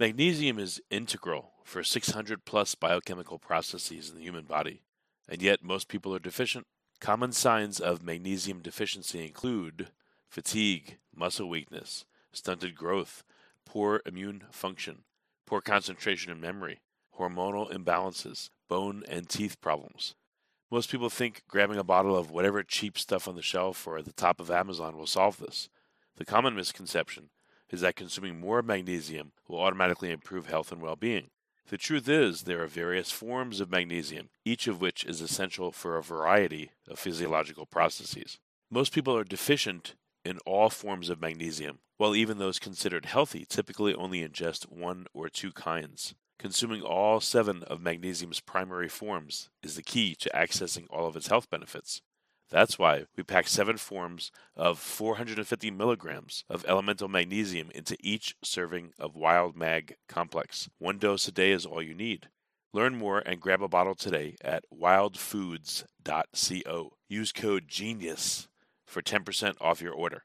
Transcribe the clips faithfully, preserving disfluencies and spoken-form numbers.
Magnesium is integral for six hundred plus biochemical processes in the human body, and yet most people are deficient. Common signs of magnesium deficiency include fatigue, muscle weakness, stunted growth, poor immune function, poor concentration and memory, hormonal imbalances, bone and teeth problems. Most people think grabbing a bottle of whatever cheap stuff on the shelf or at the top of Amazon will solve this. The common misconception is that consuming more magnesium will automatically improve health and well-being. The truth is there are various forms of magnesium, each of which is essential for a variety of physiological processes. Most people are deficient in all forms of magnesium, while even those considered healthy typically only ingest one or two kinds. Consuming all seven of magnesium's primary forms is the key to accessing all of its health benefits. That's why we pack seven forms of four hundred fifty milligrams of elemental magnesium into each serving of Wild Mag Complex. One dose a day is all you need. Learn more and grab a bottle today at wild foods dot co. Use code GENIUS for ten percent off your order.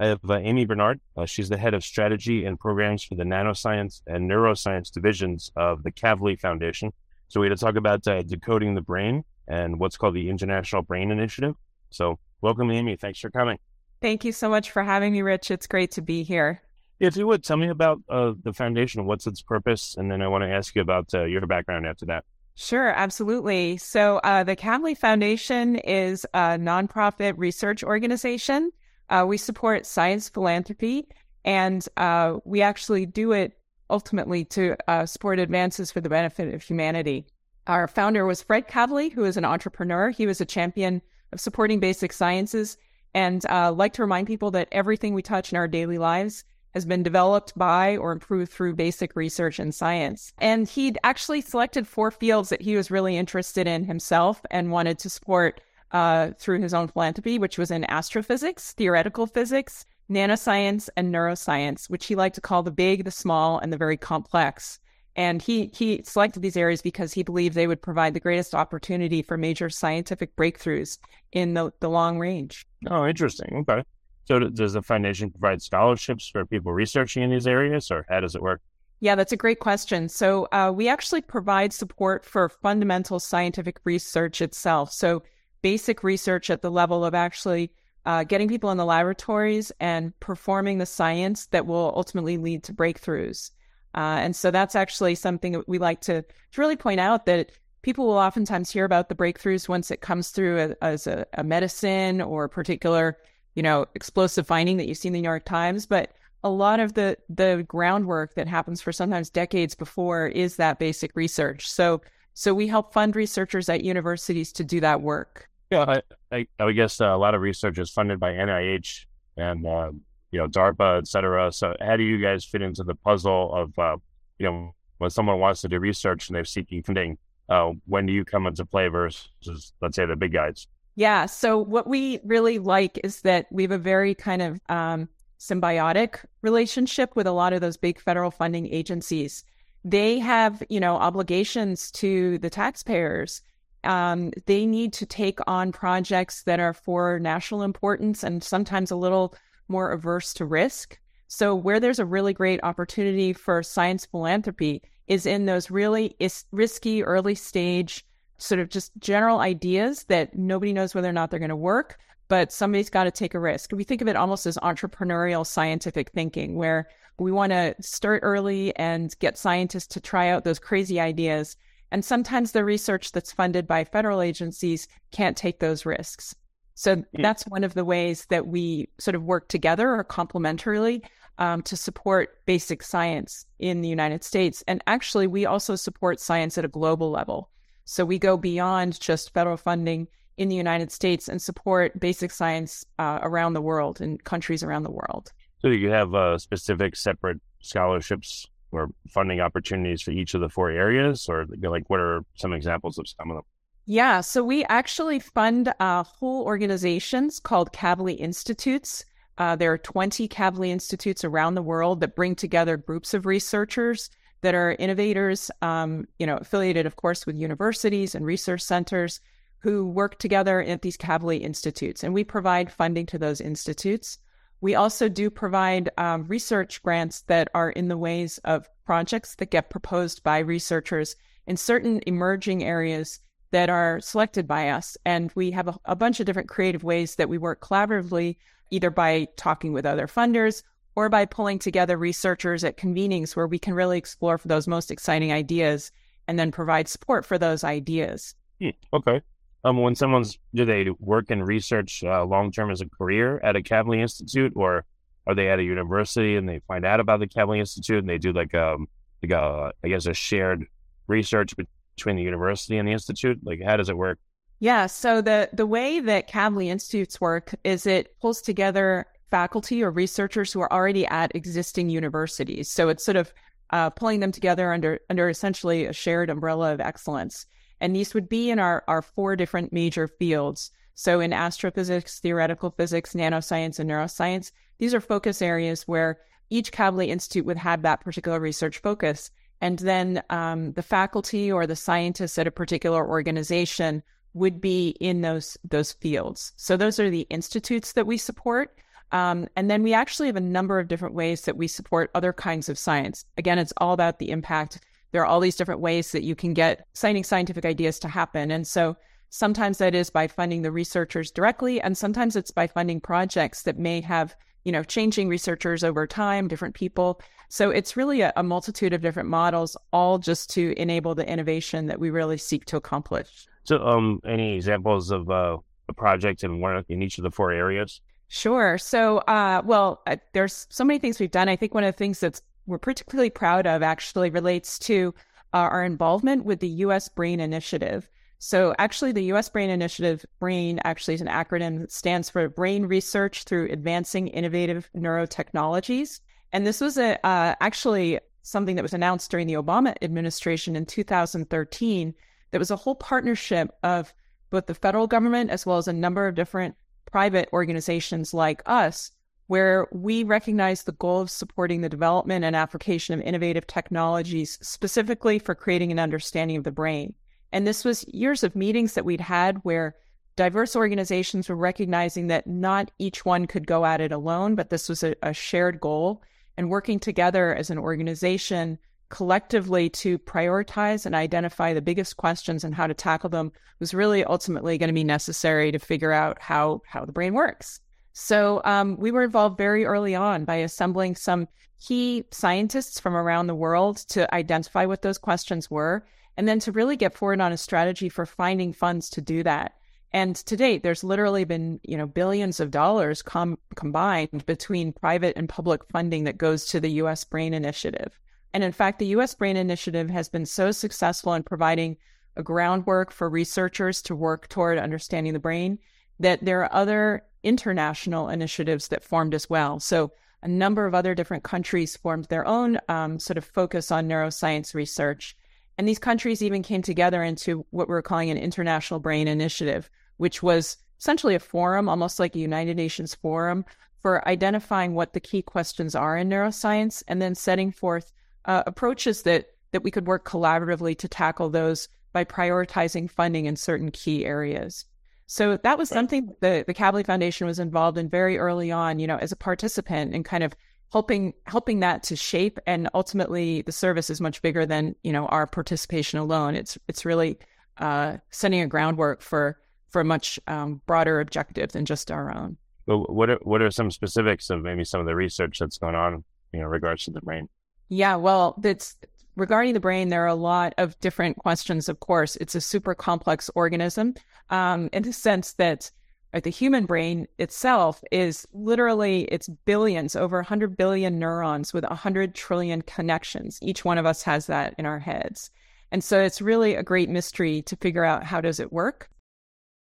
I have uh, Amy Bernard. Uh, she's the head of strategy and programs for the nanoscience and neuroscience divisions of the Kavli Foundation. So we're going to talk about uh, decoding the brain and what's called the International Brain Initiative. So welcome, Amy. Thanks for coming. Thank you so much for having me, Rich. It's great to be here. If you would, tell me about uh, the foundation, what's its purpose, and then I want to ask you about uh, your background after that. Sure, absolutely. So uh, the Kavli Foundation is a nonprofit research organization. Uh, we support science philanthropy, and uh, we actually do it ultimately to uh, support advances for the benefit of humanity. Our founder was Fred Kavli, who is an entrepreneur. He was a champion of supporting basic sciences, and uh, like to remind people that everything we touch in our daily lives has been developed by or improved through basic research and science. And he'd actually selected four fields that he was really interested in himself and wanted to support Uh, through his own philanthropy, which was in astrophysics, theoretical physics, nanoscience, and neuroscience, which he liked to call the big, the small, and the very complex. And he he selected these areas because he believed they would provide the greatest opportunity for major scientific breakthroughs in the, the long range. Oh, interesting. Okay. So does the foundation provide scholarships for people researching in these areas, or how does it work? Yeah, that's a great question. So uh, we actually provide support for fundamental scientific research itself. So basic research at the level of actually uh, getting people in the laboratories and performing the science that will ultimately lead to breakthroughs. Uh, and so that's actually something that we like to, to really point out, that people will oftentimes hear about the breakthroughs once it comes through a, as a, a medicine or a particular, you know, explosive finding that you see in the New York Times. But a lot of the the groundwork that happens for sometimes decades before is that basic research. So So we help fund researchers at universities to do that work. Yeah, I, I, I would guess uh, a lot of research is funded by N I H and uh, you know, DARPA, et cetera. So how do you guys fit into the puzzle of uh, you know, when someone wants to do research and they're seeking funding? Uh, when do you come into play versus, let's say, the big guys? Yeah. So what we really like is that we have a very kind of um, symbiotic relationship with a lot of those big federal funding agencies. They have, you know, obligations to the taxpayers. Um, they need to take on projects that are for national importance and sometimes a little more averse to risk. So where there's a really great opportunity for science philanthropy is in those really is- risky early stage sort of just general ideas that nobody knows whether or not they're going to work, but somebody's got to take a risk. We think of it almost as entrepreneurial scientific thinking, where we want to start early and get scientists to try out those crazy ideas. And sometimes the research that's funded by federal agencies can't take those risks. So that's one of the ways that we sort of work together or complementarily um, to support basic science in the United States. And actually, we also support science at a global level. So we go beyond just federal funding in the United States and support basic science uh, around the world, in countries around the world. So do you have uh, specific separate scholarships or funding opportunities for each of the four areas, or like what are some examples of some of them? Yeah, so we actually fund uh, whole organizations called Kavli Institutes. Uh, there are twenty Kavli Institutes around the world that bring together groups of researchers that are innovators, um, you know, affiliated, of course, with universities and research centers who work together at these Kavli Institutes. And we provide funding to those institutes. We also do provide um, research grants that are in the ways of projects that get proposed by researchers in certain emerging areas that are selected by us. And we have a, a bunch of different creative ways that we work collaboratively, either by talking with other funders or by pulling together researchers at convenings where we can really explore for those most exciting ideas and then provide support for those ideas. Hmm, okay. Um, when someone's, do they work in research uh, long-term as a career at a Kavli Institute, or are they at a university and they find out about the Kavli Institute and they do like, um, like a, I guess, a shared research between the university and the Institute? Like, how does it work? Yeah, so the, the way that Kavli Institutes work is it pulls together faculty or researchers who are already at existing universities. So it's sort of uh, pulling them together under, under essentially a shared umbrella of excellence. And these would be in our, our four different major fields. So in astrophysics, theoretical physics, nanoscience, and neuroscience, these are focus areas where each Kavli Institute would have that particular research focus. And then um, the faculty or the scientists at a particular organization would be in those, those fields. So those are the institutes that we support. Um, and then we actually have a number of different ways that we support other kinds of science. Again, it's all about the impact. There are all these different ways that you can get exciting scientific ideas to happen. And so sometimes that is by funding the researchers directly, and sometimes it's by funding projects that may have, you know, changing researchers over time, different people. So it's really a, a multitude of different models, all just to enable the innovation that we really seek to accomplish. So um, any examples of uh, a project in one in each of the four areas? Sure. So, uh, well, uh, there's so many things we've done. I think one of the things that's we're particularly proud of actually relates to uh, our involvement with the U S BRAIN Initiative. So actually the U S BRAIN Initiative, BRAIN actually is an acronym that stands for Brain Research Through Advancing Innovative Neurotechnologies. And this was a, uh, actually something that was announced during the Obama administration in two thousand thirteen. There was a whole partnership of both the federal government as well as a number of different private organizations like us, where we recognize the goal of supporting the development and application of innovative technologies specifically for creating an understanding of the brain. And this was years of meetings that we'd had where diverse organizations were recognizing that not each one could go at it alone, but this was a, a shared goal, and working together as an organization collectively to prioritize and identify the biggest questions and how to tackle them was really ultimately going to be necessary to figure out how, how the brain works. So um, we were involved very early on by assembling some key scientists from around the world to identify what those questions were, and then to really get forward on a strategy for finding funds to do that. And to date, there's literally been, you know, billions of dollars com- combined between private and public funding that goes to the U S BRAIN Initiative. And in fact, the U S BRAIN Initiative has been so successful in providing a groundwork for researchers to work toward understanding the brain that there are other international initiatives that formed as well. So a number of other different countries formed their own um, sort of focus on neuroscience research. And these countries even came together into what we're calling an International Brain Initiative, which was essentially a forum, almost like a United Nations forum, for identifying what the key questions are in neuroscience and then setting forth uh, approaches that that we could work collaboratively to tackle those by prioritizing funding in certain key areas. So that was something the, the Kavli Foundation was involved in very early on, you know, as a participant and kind of helping helping that to shape. And ultimately, the service is much bigger than, you know, our participation alone. It's it's really uh, setting a groundwork for for a much um, broader objective than just our own. Well, what are, what are some specifics of maybe some of the research that's going on, you know, in regards to the brain? Yeah, well, that's regarding the brain, there are a lot of different questions, of course. It's a super complex organism um, in the sense that right? The human brain itself is literally, it's billions, over one hundred billion neurons with one hundred trillion connections. Each one of us has that in our heads. And so it's really a great mystery to figure out how does it work.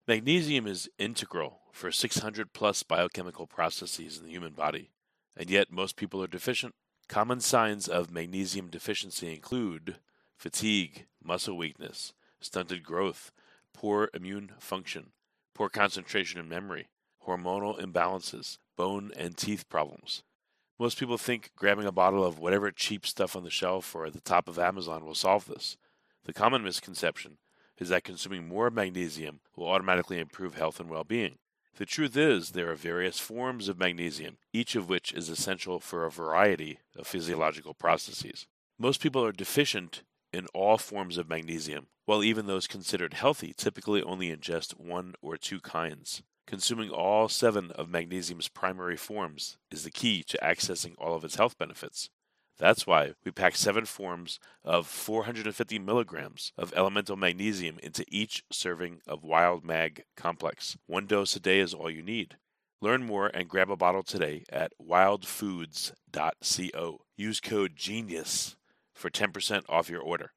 Magnesium is integral for six hundred plus biochemical processes in the human body, and yet most people are deficient. Common signs of magnesium deficiency include fatigue, muscle weakness, stunted growth, poor immune function, poor concentration and memory, hormonal imbalances, bone and teeth problems. Most people think grabbing a bottle of whatever cheap stuff on the shelf or at the top of Amazon will solve this. The common misconception is that consuming more magnesium will automatically improve health and well-being. The truth is there are various forms of magnesium, each of which is essential for a variety of physiological processes. Most people are deficient in all forms of magnesium, while even those considered healthy typically only ingest one or two kinds. Consuming all seven of magnesium's primary forms is the key to accessing all of its health benefits. That's why we pack seven forms of four hundred fifty milligrams of elemental magnesium into each serving of Wild Mag Complex. One dose a day is all you need. Learn more and grab a bottle today at wild foods dot co. Use code GENIUS for ten percent off your order.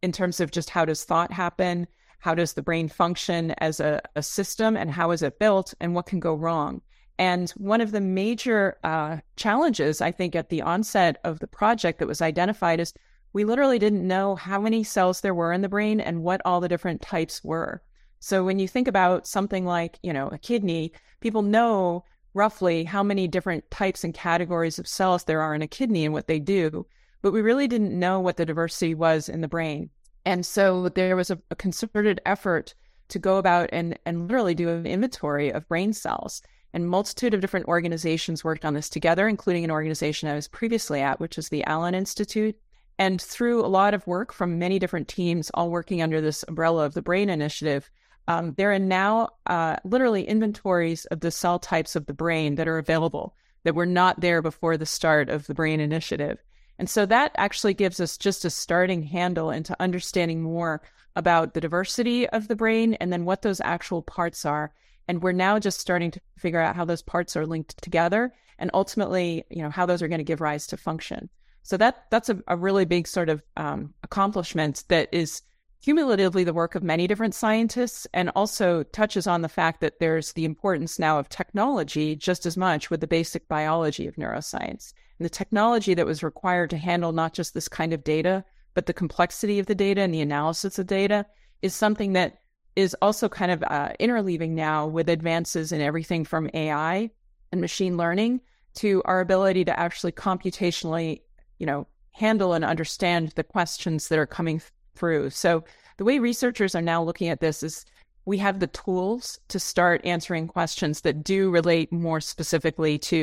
In terms of just how does thought happen, how does the brain function as a, a system, and how is it built, and what can go wrong? And one of the major uh, challenges, I think, at the onset of the project that was identified is we literally didn't know how many cells there were in the brain and what all the different types were. So when you think about something like, you know, a kidney, people know roughly how many different types and categories of cells there are in a kidney and what they do, but we really didn't know what the diversity was in the brain. And so there was a, a concerted effort to go about and, and literally do an inventory of brain cells. And multitude of different organizations worked on this together, including an organization I was previously at, which is the Allen Institute. And through a lot of work from many different teams, all working under this umbrella of the Brain Initiative, um, there are now uh, literally inventories of the cell types of the brain that are available that were not there before the start of the Brain Initiative. And so that actually gives us just a starting handle into understanding more about the diversity of the brain and then what those actual parts are. And we're now just starting to figure out how those parts are linked together and ultimately, you know, how those are going to give rise to function. So that that's a, a really big sort of um, accomplishment that is cumulatively the work of many different scientists, and also touches on the fact that there's the importance now of technology just as much with the basic biology of neuroscience. And the technology that was required to handle not just this kind of data, but the complexity of the data and the analysis of data is something that is also kind of uh, interleaving now with advances in everything from A I and machine learning to our ability to actually computationally, you know, handle and understand the questions that are coming th- through. So the way researchers are now looking at this is we have the tools to start answering questions that do relate more specifically to,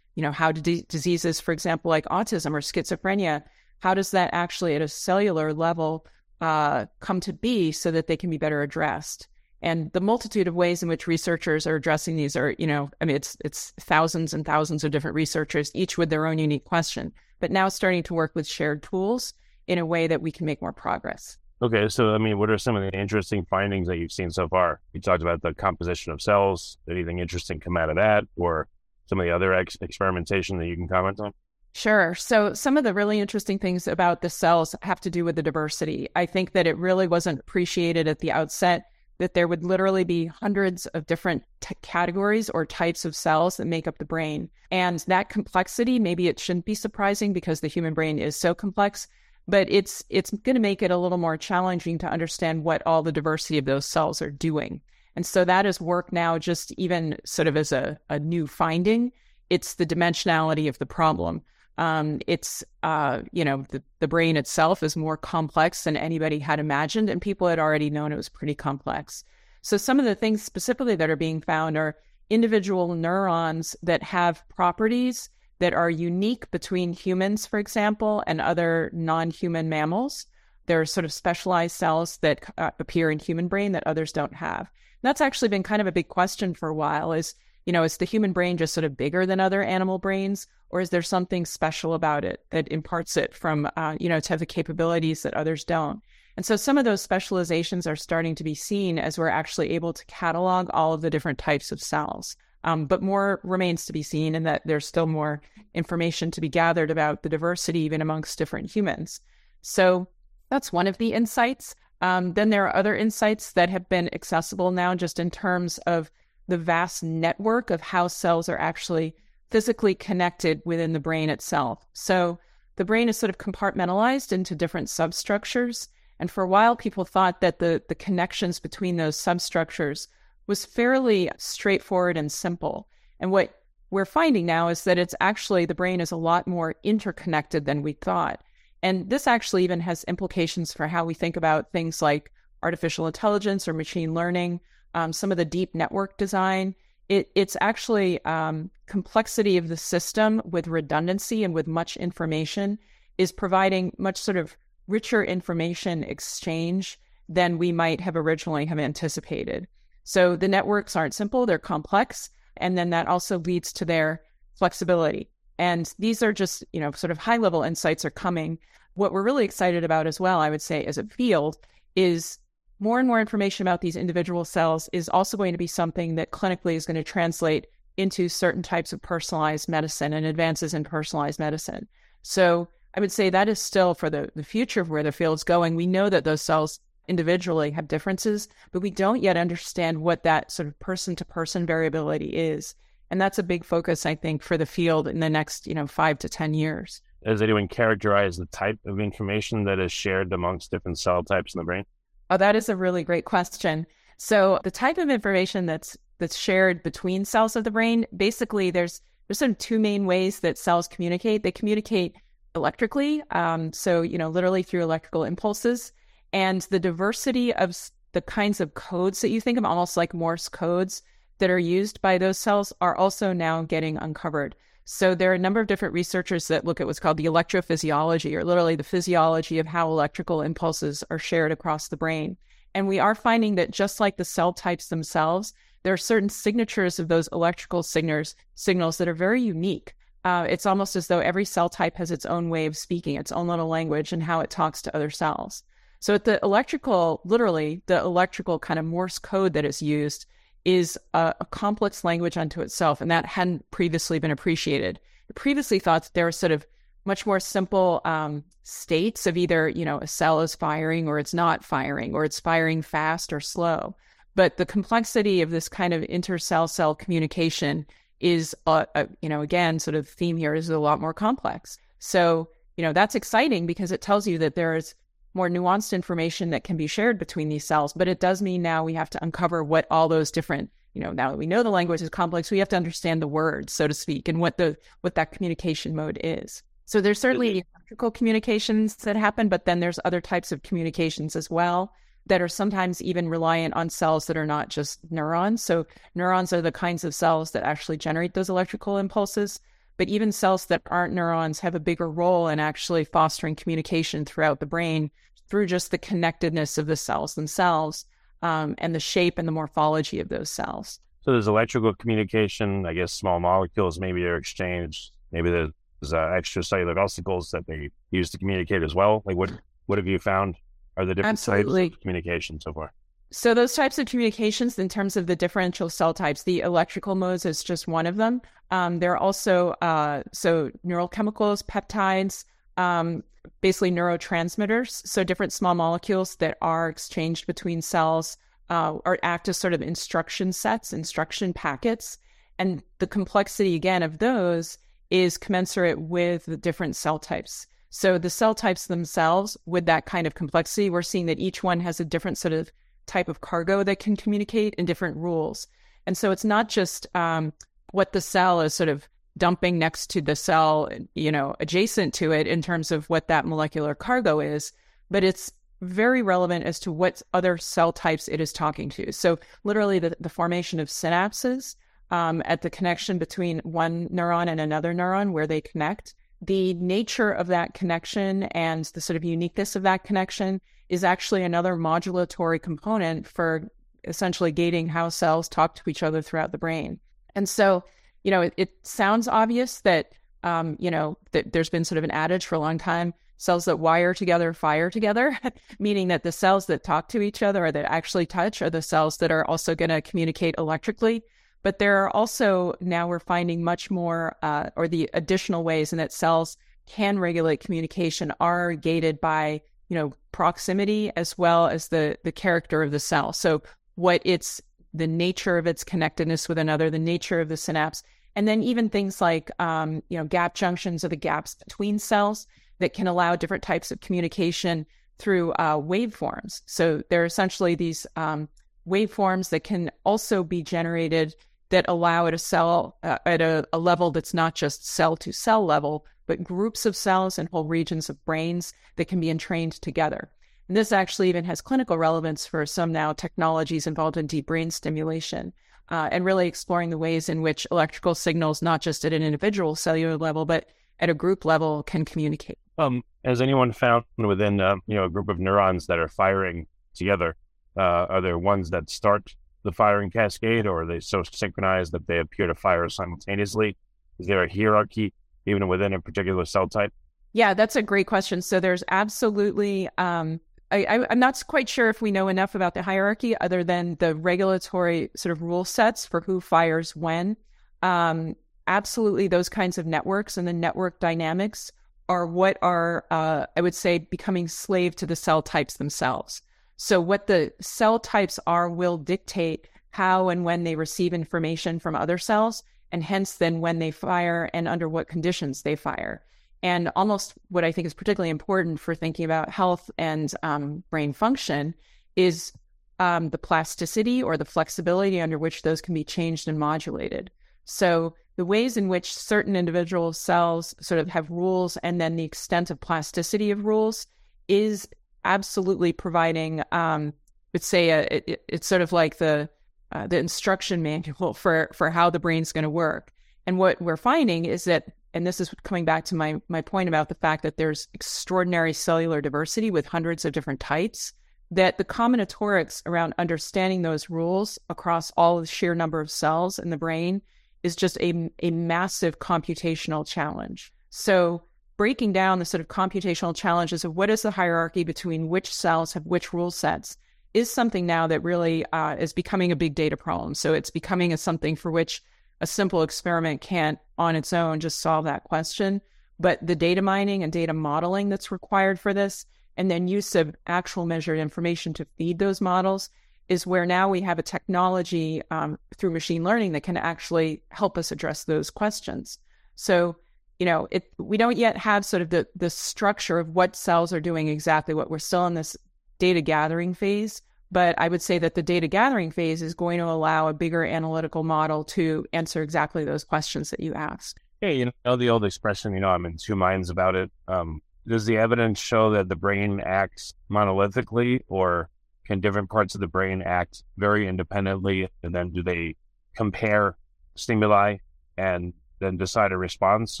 you know, how do d- diseases, for example, like autism or schizophrenia, how does that actually at a cellular level Uh, come to be so that they can be better addressed. And the multitude of ways in which researchers are addressing these are, you know, I mean, it's it's thousands and thousands of different researchers, each with their own unique question, but now starting to work with shared tools in a way that we can make more progress. Okay, so, I mean, what are some of the interesting findings that you've seen so far? You talked about the composition of cells. Did anything interesting come out of that, or some of the other ex- experimentation that you can comment on? Sure. So some of the really interesting things about the cells have to do with the diversity. I think that it really wasn't appreciated at the outset that there would literally be hundreds of different t- categories or types of cells that make up the brain. And that complexity, maybe it shouldn't be surprising because the human brain is so complex, but it's it's going to make it a little more challenging to understand what all the diversity of those cells are doing. And so that is work now just even sort of as a, a new finding. It's the dimensionality of the problem. Um, it's, uh, you know, the, the brain itself is more complex than anybody had imagined, and people had already known it was pretty complex. So some of the things specifically that are being found are individual neurons that have properties that are unique between humans, for example, and other non-human mammals. There are sort of specialized cells that uh, appear in human brain that others don't have. And that's actually been kind of a big question for a while is, you know, is the human brain just sort of bigger than other animal brains? Or is there something special about it that imparts it from, uh, you know, to have the capabilities that others don't? And so some of those specializations are starting to be seen as we're actually able to catalog all of the different types of cells. Um, but more remains to be seen, and that there's still more information to be gathered about the diversity even amongst different humans. So that's one of the insights. Um, then there are other insights that have been accessible now just in terms of the vast network of how cells are actually physically connected within the brain itself. So the brain is sort of compartmentalized into different substructures. And for a while, people thought that the, the connections between those substructures was fairly straightforward and simple. And what we're finding now is that it's actually, the brain is a lot more interconnected than we thought. And this actually even has implications for how we think about things like artificial intelligence or machine learning, um, some of the deep network design. It, it's actually um, complexity of the system with redundancy and with much information is providing much sort of richer information exchange than we might have originally have anticipated. So the networks aren't simple, they're complex. And then that also leads to their flexibility. And these are just, you know, sort of high level insights are coming. What we're really excited about as well, I would say, as a field is more and more information about these individual cells is also going to be something that clinically is going to translate into certain types of personalized medicine and advances in personalized medicine. So I would say that is still for the, the future of where the field's going. We know that those cells individually have differences, but we don't yet understand what that sort of person-to-person variability is. And that's a big focus, I think, for the field in the next, you know, five to ten years. Does anyone characterize the type of information that is shared amongst different cell types in the brain? Oh, that is a really great question. So the type of information that's that's shared between cells of the brain, basically there's there's some two main ways that cells communicate. They communicate electrically, um, so, you know, literally through electrical impulses. And the diversity of the kinds of codes that you think of, almost like Morse codes that are used by those cells, are also now getting uncovered. So there are a number of different researchers that look at what's called the electrophysiology, or literally the physiology of how electrical impulses are shared across the brain. And we are finding that just like the cell types themselves, there are certain signatures of those electrical signals, signals that are very unique. Uh, it's almost as though every cell type has its own way of speaking, its own little language, and how it talks to other cells. So at the electrical, literally the electrical kind of Morse code that is used is a, a complex language unto itself, and that hadn't previously been appreciated. I previously thought that there were sort of much more simple um, states of either, you know, a cell is firing or it's not firing, or it's firing fast or slow. But the complexity of this kind of inter-cell-cell communication is, a, a, you know, again, sort of theme here is a lot more complex. So, you know, that's exciting because it tells you that there is more nuanced information that can be shared between these cells, but it does mean now we have to uncover what all those different, you know, now that we know the language is complex, we have to understand the words, so to speak, and what the what that communication mode is. So there's certainly electrical communications that happen, but then there's other types of communications as well that are sometimes even reliant on cells that are not just neurons. So neurons are the kinds of cells that actually generate those electrical impulses. But even cells that aren't neurons have a bigger role in actually fostering communication throughout the brain through just the connectedness of the cells themselves, um, and the shape and the morphology of those cells. So there's electrical communication, I guess small molecules maybe are exchanged, maybe there's uh, extracellular vesicles that they use to communicate as well. Like what, what have you found are the different Absolutely. Types of communication so far? So those types of communications in terms of the differential cell types, the electrical modes is just one of them. Um, there are also, uh, so neural chemicals, peptides, um, basically neurotransmitters. So different small molecules that are exchanged between cells uh, or act as sort of instruction sets, instruction packets. And the complexity, again, of those is commensurate with the different cell types. So the cell types themselves, with that kind of complexity, we're seeing that each one has a different sort of type of cargo that can communicate in different rules. And so it's not just um, what the cell is sort of dumping next to the cell, you know, adjacent to it in terms of what that molecular cargo is, but it's very relevant as to what other cell types it is talking to. So literally the, the formation of synapses um, at the connection between one neuron and another neuron where they connect, the nature of that connection and the sort of uniqueness of that connection is actually another modulatory component for essentially gating how cells talk to each other throughout the brain. And so, you know, it, it sounds obvious that Um, you know, th- there's been sort of an adage for a long time, cells that wire together, fire together, meaning that the cells that talk to each other or that actually touch are the cells that are also going to communicate electrically. But there are also, now we're finding much more, uh, or the additional ways in that cells can regulate communication are gated by, you know, proximity as well as the the character of the cell. So what it's, the nature of its connectedness with another, the nature of the synapse, and then even things like, um, you know, gap junctions or the gaps between cells that can allow different types of communication through uh, waveforms. So there are essentially these um, waveforms that can also be generated that allow at a cell, uh, at a, a level that's not just cell to cell level, but groups of cells and whole regions of brains that can be entrained together. And this actually even has clinical relevance for some now technologies involved in deep brain stimulation uh, and really exploring the ways in which electrical signals, not just at an individual cellular level, but at a group level can communicate. Um, has anyone found within uh, you know, a group of neurons that are firing together, uh, are there ones that start the firing cascade, or are they so synchronized that they appear to fire simultaneously? Is there a hierarchy even within a particular cell type? Yeah, that's a great question. So there's absolutely... Um, I, I, I'm not quite sure if we know enough about the hierarchy other than the regulatory sort of rule sets for who fires when. Um, absolutely, those kinds of networks and the network dynamics are what are, uh, I would say, becoming slave to the cell types themselves. So what the cell types are will dictate how and when they receive information from other cells, and hence then when they fire and under what conditions they fire. And almost what I think is particularly important for thinking about health and um, brain function is um, the plasticity or the flexibility under which those can be changed and modulated. So the ways in which certain individual cells sort of have rules and then the extent of plasticity of rules is absolutely providing, um, let's say, a, it, it's sort of like the uh, the instruction manual for, for how the brain's going to work. And what we're finding is that, and this is coming back to my my point about the fact that there's extraordinary cellular diversity with hundreds of different types, that the combinatorics around understanding those rules across all the sheer number of cells in the brain is just a, a massive computational challenge. So breaking down the sort of computational challenges of what is the hierarchy between which cells have which rule sets is something now that really uh, is becoming a big data problem. So it's becoming a something for which a simple experiment can't on its own just solve that question. But the data mining and data modeling that's required for this, and then use of actual measured information to feed those models, is where now we have a technology um, through machine learning that can actually help us address those questions. So, you know, it, we don't yet have sort of the, the structure of what cells are doing exactly what. We're still in this data gathering phase. But I would say that the data gathering phase is going to allow a bigger analytical model to answer exactly those questions that you asked. Yeah, you know, the old expression, you know, I'm in two minds about it. Um, does the evidence show that the brain acts monolithically, or can different parts of the brain act very independently? And then do they compare stimuli and then decide a response?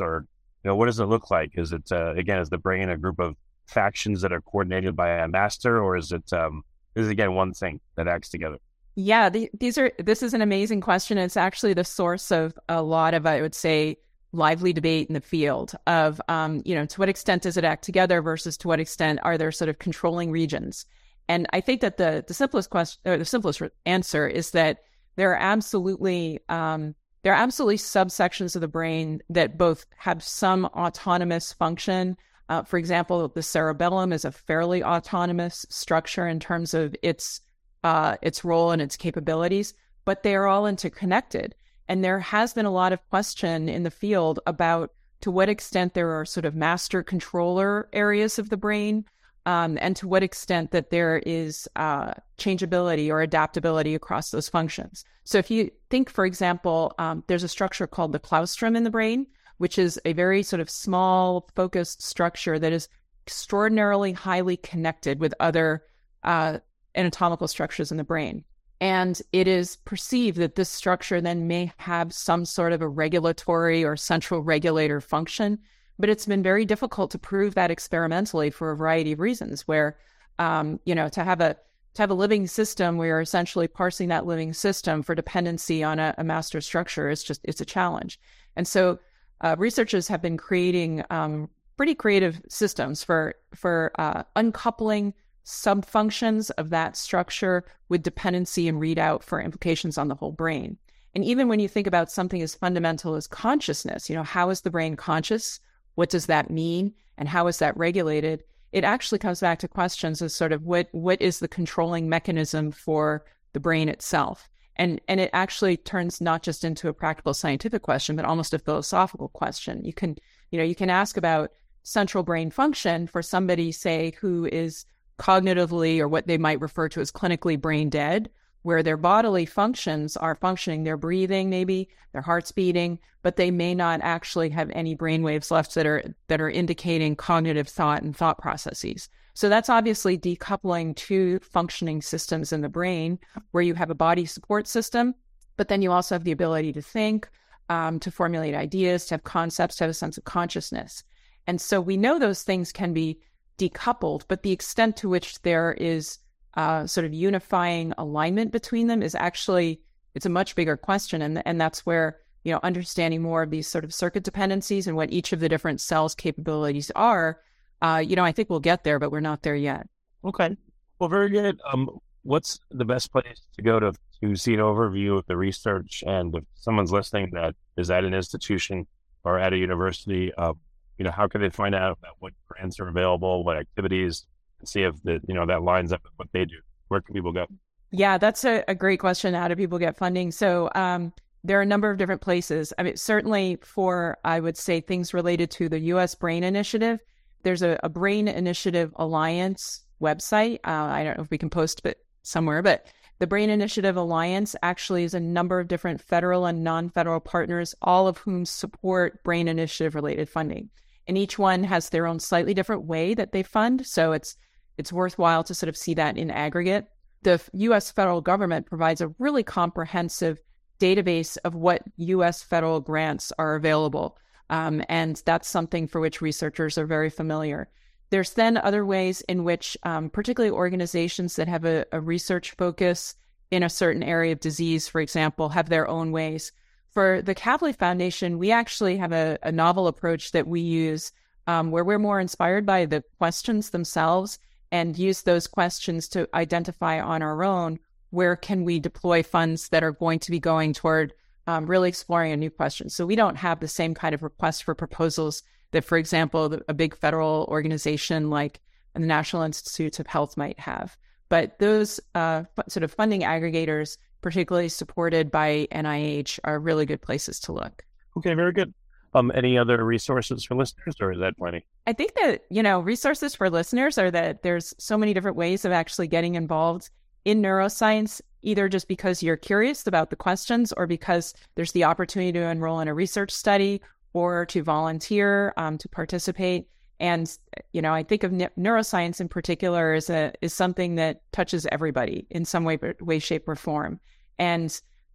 Or, you know, what does it look like? Is it, uh, again, is the brain a group of factions that are coordinated by a master, or is it... Um, This is, again, one thing that acts together. Yeah, the, these are. This is an amazing question. It's actually the source of a lot of, I would say, lively debate in the field of, um, you know, to what extent does it act together versus to what extent are there sort of controlling regions? And I think that the the simplest question, or the simplest answer, is that there are absolutely um, there are absolutely subsections of the brain that both have some autonomous function. Uh, for example, the cerebellum is a fairly autonomous structure in terms of its uh, its role and its capabilities, but they are all interconnected. And there has been a lot of question in the field about to what extent there are sort of master controller areas of the brain, um, and to what extent that there is uh, changeability or adaptability across those functions. So if you think, for example, um, there's a structure called the claustrum in the brain, which is a very sort of small, focused structure that is extraordinarily highly connected with other uh, anatomical structures in the brain. And it is perceived that this structure then may have some sort of a regulatory or central regulator function, but it's been very difficult to prove that experimentally for a variety of reasons, where, um, you know, to have a to have a living system, we are essentially parsing that living system for dependency on a, a master structure. It's just, it's a challenge. And so uh, researchers have been creating um, pretty creative systems for for uh, uncoupling subfunctions of that structure with dependency and readout for implications on the whole brain. And even when you think about something as fundamental as consciousness, you know, how is the brain conscious? What does that mean? And how is that regulated? It actually comes back to questions of sort of what what is the controlling mechanism for the brain itself? And and it actually turns not just into a practical scientific question, but almost a philosophical question. You can, you know, you can ask about central brain function for somebody, say, who is cognitively or what they might refer to as clinically brain dead, where their bodily functions are functioning. They're breathing, maybe their heart's beating, but they may not actually have any brain waves left that are that are indicating cognitive thought and thought processes. So that's obviously decoupling two functioning systems in the brain, where you have a body support system, but then you also have the ability to think, um, to formulate ideas, to have concepts, to have a sense of consciousness. And so we know those things can be decoupled, but the extent to which there is uh, sort of unifying alignment between them is actually, it's a much bigger question. And, and that's where, you know, understanding more of these sort of circuit dependencies and what each of the different cells' capabilities are, Uh, you know, I think we'll get there, but we're not there yet. Okay. Well, very good. Um, what's the best place to go to to see an overview of the research? And if someone's listening that is at an institution or at a university, uh, you know, how can they find out about what grants are available, what activities, and see if the, you know, that lines up with what they do? Where can people go? Yeah, that's a, a great question. How do people get funding? So um, there are a number of different places. I mean, certainly for, I would say, things related to the U S BRAIN Initiative, there's a, a Brain Initiative Alliance website. Uh, I don't know if we can post it somewhere, but the Brain Initiative Alliance actually is a number of different federal and non-federal partners, all of whom support brain initiative-related funding. And each one has their own slightly different way that they fund, so it's it's worthwhile to sort of see that in aggregate. The U S federal government provides a really comprehensive database of what U S federal grants are available. Um, and that's something for which researchers are very familiar. There's then other ways in which um, particularly organizations that have a, a research focus in a certain area of disease, for example, have their own ways. For the Kavli Foundation, we actually have a, a novel approach that we use um, where we're more inspired by the questions themselves and use those questions to identify on our own where can we deploy funds that are going to be going toward Um, really exploring a new question. So we don't have the same kind of request for proposals that, for example, the, a big federal organization like the National Institutes of Health might have. But those uh, f- sort of funding aggregators, particularly supported by N I H, are really good places to look. Okay, very good. Um, any other resources for listeners, or is that plenty? I think that, you know, resources for listeners are that there's so many different ways of actually getting involved in neuroscience, either just because you're curious about the questions or because there's the opportunity to enroll in a research study or to volunteer, um, to participate. And, you know, I think of ne- neuroscience in particular as a, is something that touches everybody in some way, way, shape, or form. And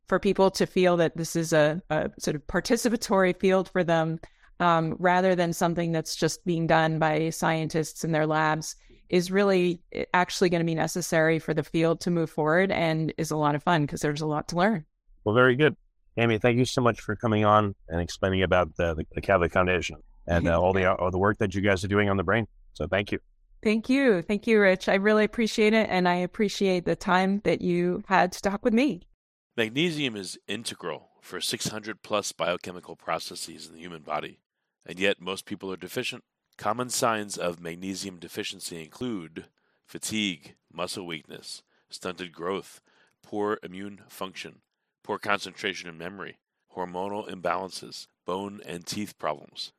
for people to feel that this is a, a sort of participatory field for them, um, rather than something that's just being done by scientists in their labs, is really actually going to be necessary for the field to move forward, and is a lot of fun because there's a lot to learn. Well, very good. Amy, thank you so much for coming on and explaining about the, the, the Kavli Foundation and uh, all the all the work that you guys are doing on the brain. So thank you. Thank you. Thank you, Rich. I really appreciate it, and I appreciate the time that you had to talk with me. Magnesium is integral for six hundred plus biochemical processes in the human body, and yet most people are deficient. Common signs of magnesium deficiency include fatigue, muscle weakness, stunted growth, poor immune function, poor concentration and memory, hormonal imbalances, bone and teeth problems.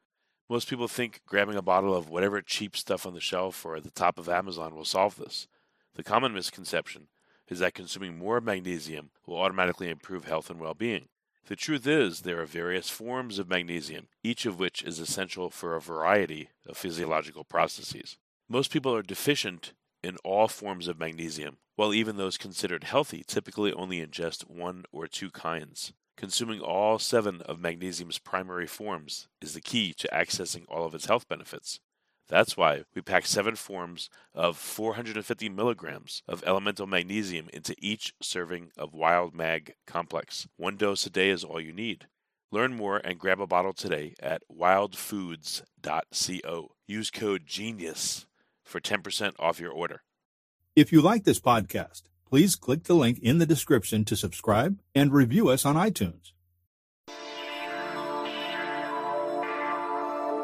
Most people think grabbing a bottle of whatever cheap stuff on the shelf or at the top of Amazon will solve this. The common misconception is that consuming more magnesium will automatically improve health and well-being. The truth is, there are various forms of magnesium, each of which is essential for a variety of physiological processes. Most people are deficient in all forms of magnesium, while even those considered healthy typically only ingest one or two kinds. Consuming all seven of magnesium's primary forms is the key to accessing all of its health benefits. That's why we pack seven forms of four hundred fifty milligrams of elemental magnesium into each serving of Wild Mag Complex. One dose a day is all you need. Learn more and grab a bottle today at wild foods dot co. Use code GENIUS for ten percent off your order. If you like this podcast, please click the link in the description to subscribe and review us on iTunes.